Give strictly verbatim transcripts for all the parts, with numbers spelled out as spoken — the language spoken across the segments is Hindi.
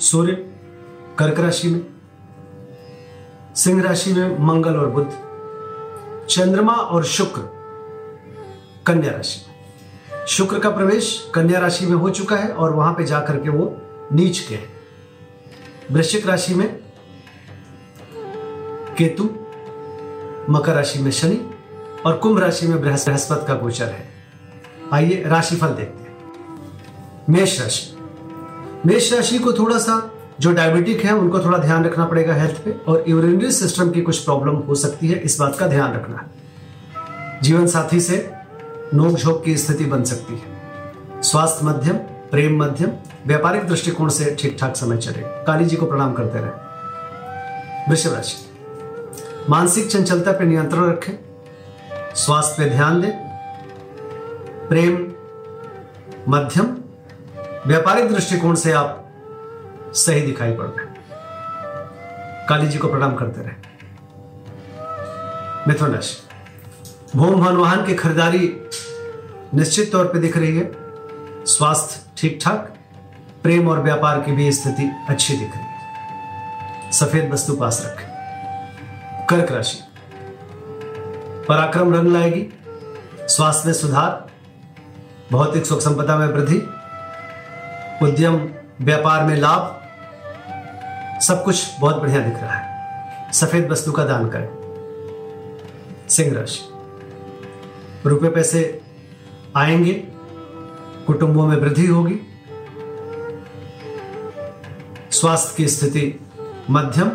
सूर्य कर्क राशि में, सिंह राशि में मंगल और बुध, चंद्रमा और शुक्र कन्या राशि में। शुक्र का प्रवेश कन्या राशि में हो चुका है और वहां पे जाकर के वो नीच के है। वृश्चिक राशि में केतु, मकर राशि में शनि और कुंभ राशि में बृहस्पति का गोचर है। आइए राशिफल देखते हैं। मेष राशि, मेष राशि को थोड़ा सा जो डायबिटिक है उनको थोड़ा ध्यान रखना पड़ेगा हेल्थ पे, और यूरिनरी सिस्टम की कुछ प्रॉब्लम हो सकती है, इस बात का ध्यान रखना है। जीवन साथी से नोकझोंक की स्थिति बन सकती है। स्वास्थ्य मध्यम, प्रेम मध्यम, व्यापारिक दृष्टिकोण से ठीक ठाक समय चलेगा। काली जी को प्रणाम करते रहें। वृषभ राशि, मानसिक चंचलता पर नियंत्रण रखें, स्वास्थ्य पे ध्यान दें, प्रेम मध्यम, व्यापारिक दृष्टिकोण से आप सही दिखाई पड़ रहे हैं। काली जी को प्रणाम करते रहे। मिथुन राशि, भूमि भवन वाहन की खरीदारी निश्चित तौर पे दिख रही है। स्वास्थ्य ठीक ठाक, प्रेम और व्यापार की भी स्थिति अच्छी दिख रही है। सफेद वस्तु पास रखें। कर्क राशि, पराक्रम रंग लाएगी, स्वास्थ्य में सुधार, भौतिक सुख संपदा में वृद्धि, उद्यम व्यापार में लाभ, सब कुछ बहुत बढ़िया दिख रहा है। सफेद वस्तु का दान करें। सिंह राशि, रुपए पैसे आएंगे, कुटुंबों में वृद्धि होगी, स्वास्थ्य की स्थिति मध्यम,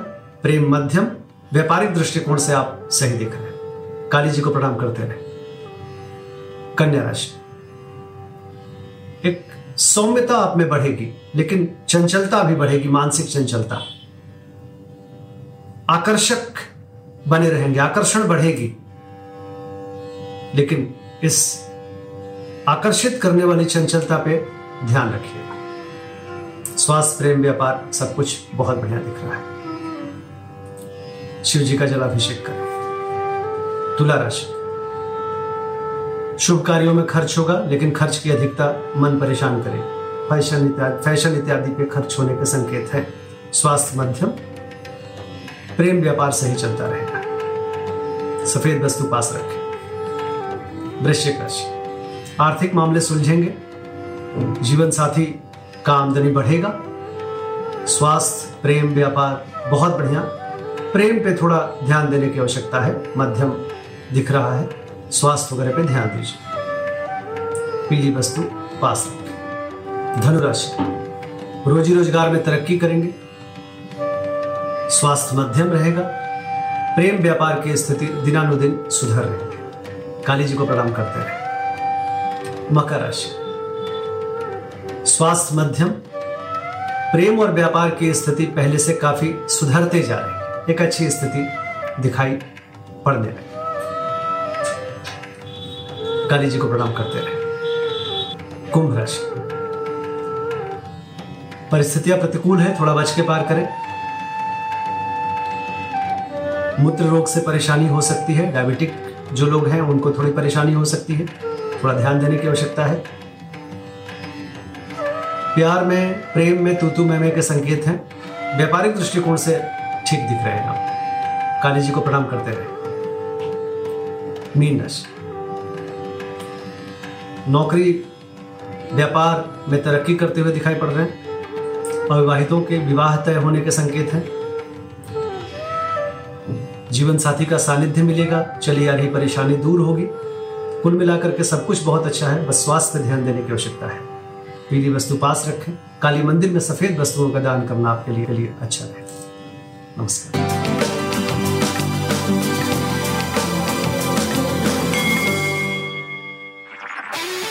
प्रेम मध्यम, व्यापारिक दृष्टिकोण से आप सही दिख रहे हैं। काली जी को प्रणाम करते रहे। कन्या राशि, एक सौम्यता आप में बढ़ेगी, लेकिन चंचलता भी बढ़ेगी, मानसिक चंचलता। आकर्षक बने रहेंगे, आकर्षण बढ़ेगी, लेकिन इस आकर्षित करने वाली चंचलता पे ध्यान रखिएगा। स्वास्थ्य, प्रेम, व्यापार सब कुछ बहुत बढ़िया दिख रहा है। शिव जी का जलाभिषेक करें। तुला राशि, शुभ कार्यों में खर्च होगा, लेकिन खर्च की अधिकता मन परेशान करे। फैशन इत्यादि फैशन इत्यादि पे खर्च होने के संकेत है। स्वास्थ्य मध्यम, प्रेम व्यापार सही चलता रहेगा। सफेद वस्तु पास रखें। वृश्चिक राशि, आर्थिक मामले सुलझेंगे, जीवन साथी का आमदनी बढ़ेगा, स्वास्थ्य, प्रेम, व्यापार बहुत बढ़िया। प्रेम पे थोड़ा ध्यान देने की आवश्यकता है, मध्यम दिख रहा है, स्वास्थ्य वगैरह पे ध्यान दीजिए। पीली वस्तु पास रखें। धनुराशि, रोजी रोजगार में तरक्की करेंगे, स्वास्थ्य मध्यम रहेगा, प्रेम व्यापार की स्थिति दिनानुदिन सुधर रही है। काली जी को प्रणाम करते रहे। मकर राशि, स्वास्थ्य मध्यम, प्रेम और व्यापार की स्थिति पहले से काफी सुधरते जा रही है, एक अच्छी स्थिति दिखाई पड़ने लगी। काली जी को प्रणाम करते रहे। कुंभ राशि, परिस्थितियां प्रतिकूल है, थोड़ा बच के पार करें। मूत्र रोग से परेशानी हो सकती है, डायबिटिक जो लोग हैं उनको थोड़ी परेशानी हो सकती है, थोड़ा ध्यान देने की आवश्यकता है। प्यार में, प्रेम में तूतू मैमे के संकेत हैं, व्यापारिक दृष्टिकोण से ठीक दिख रहे हैं आप। काली जी को प्रणाम करते रहे। मीन राशि, नौकरी व्यापार में तरक्की करते हुए दिखाई पड़ रहे हैं। अविवाहितों के विवाह तय होने के संकेत हैं। जीवन साथी का सानिध्य मिलेगा, चली आ रही परेशानी दूर होगी। कुल मिलाकर के सब कुछ बहुत अच्छा है, बस स्वास्थ्य पर ध्यान देने की आवश्यकता है। पीली वस्तु पास रखें। काली मंदिर में सफेद वस्तुओं का दान करना आपके लिए, के लिए अच्छा है। नमस्कार।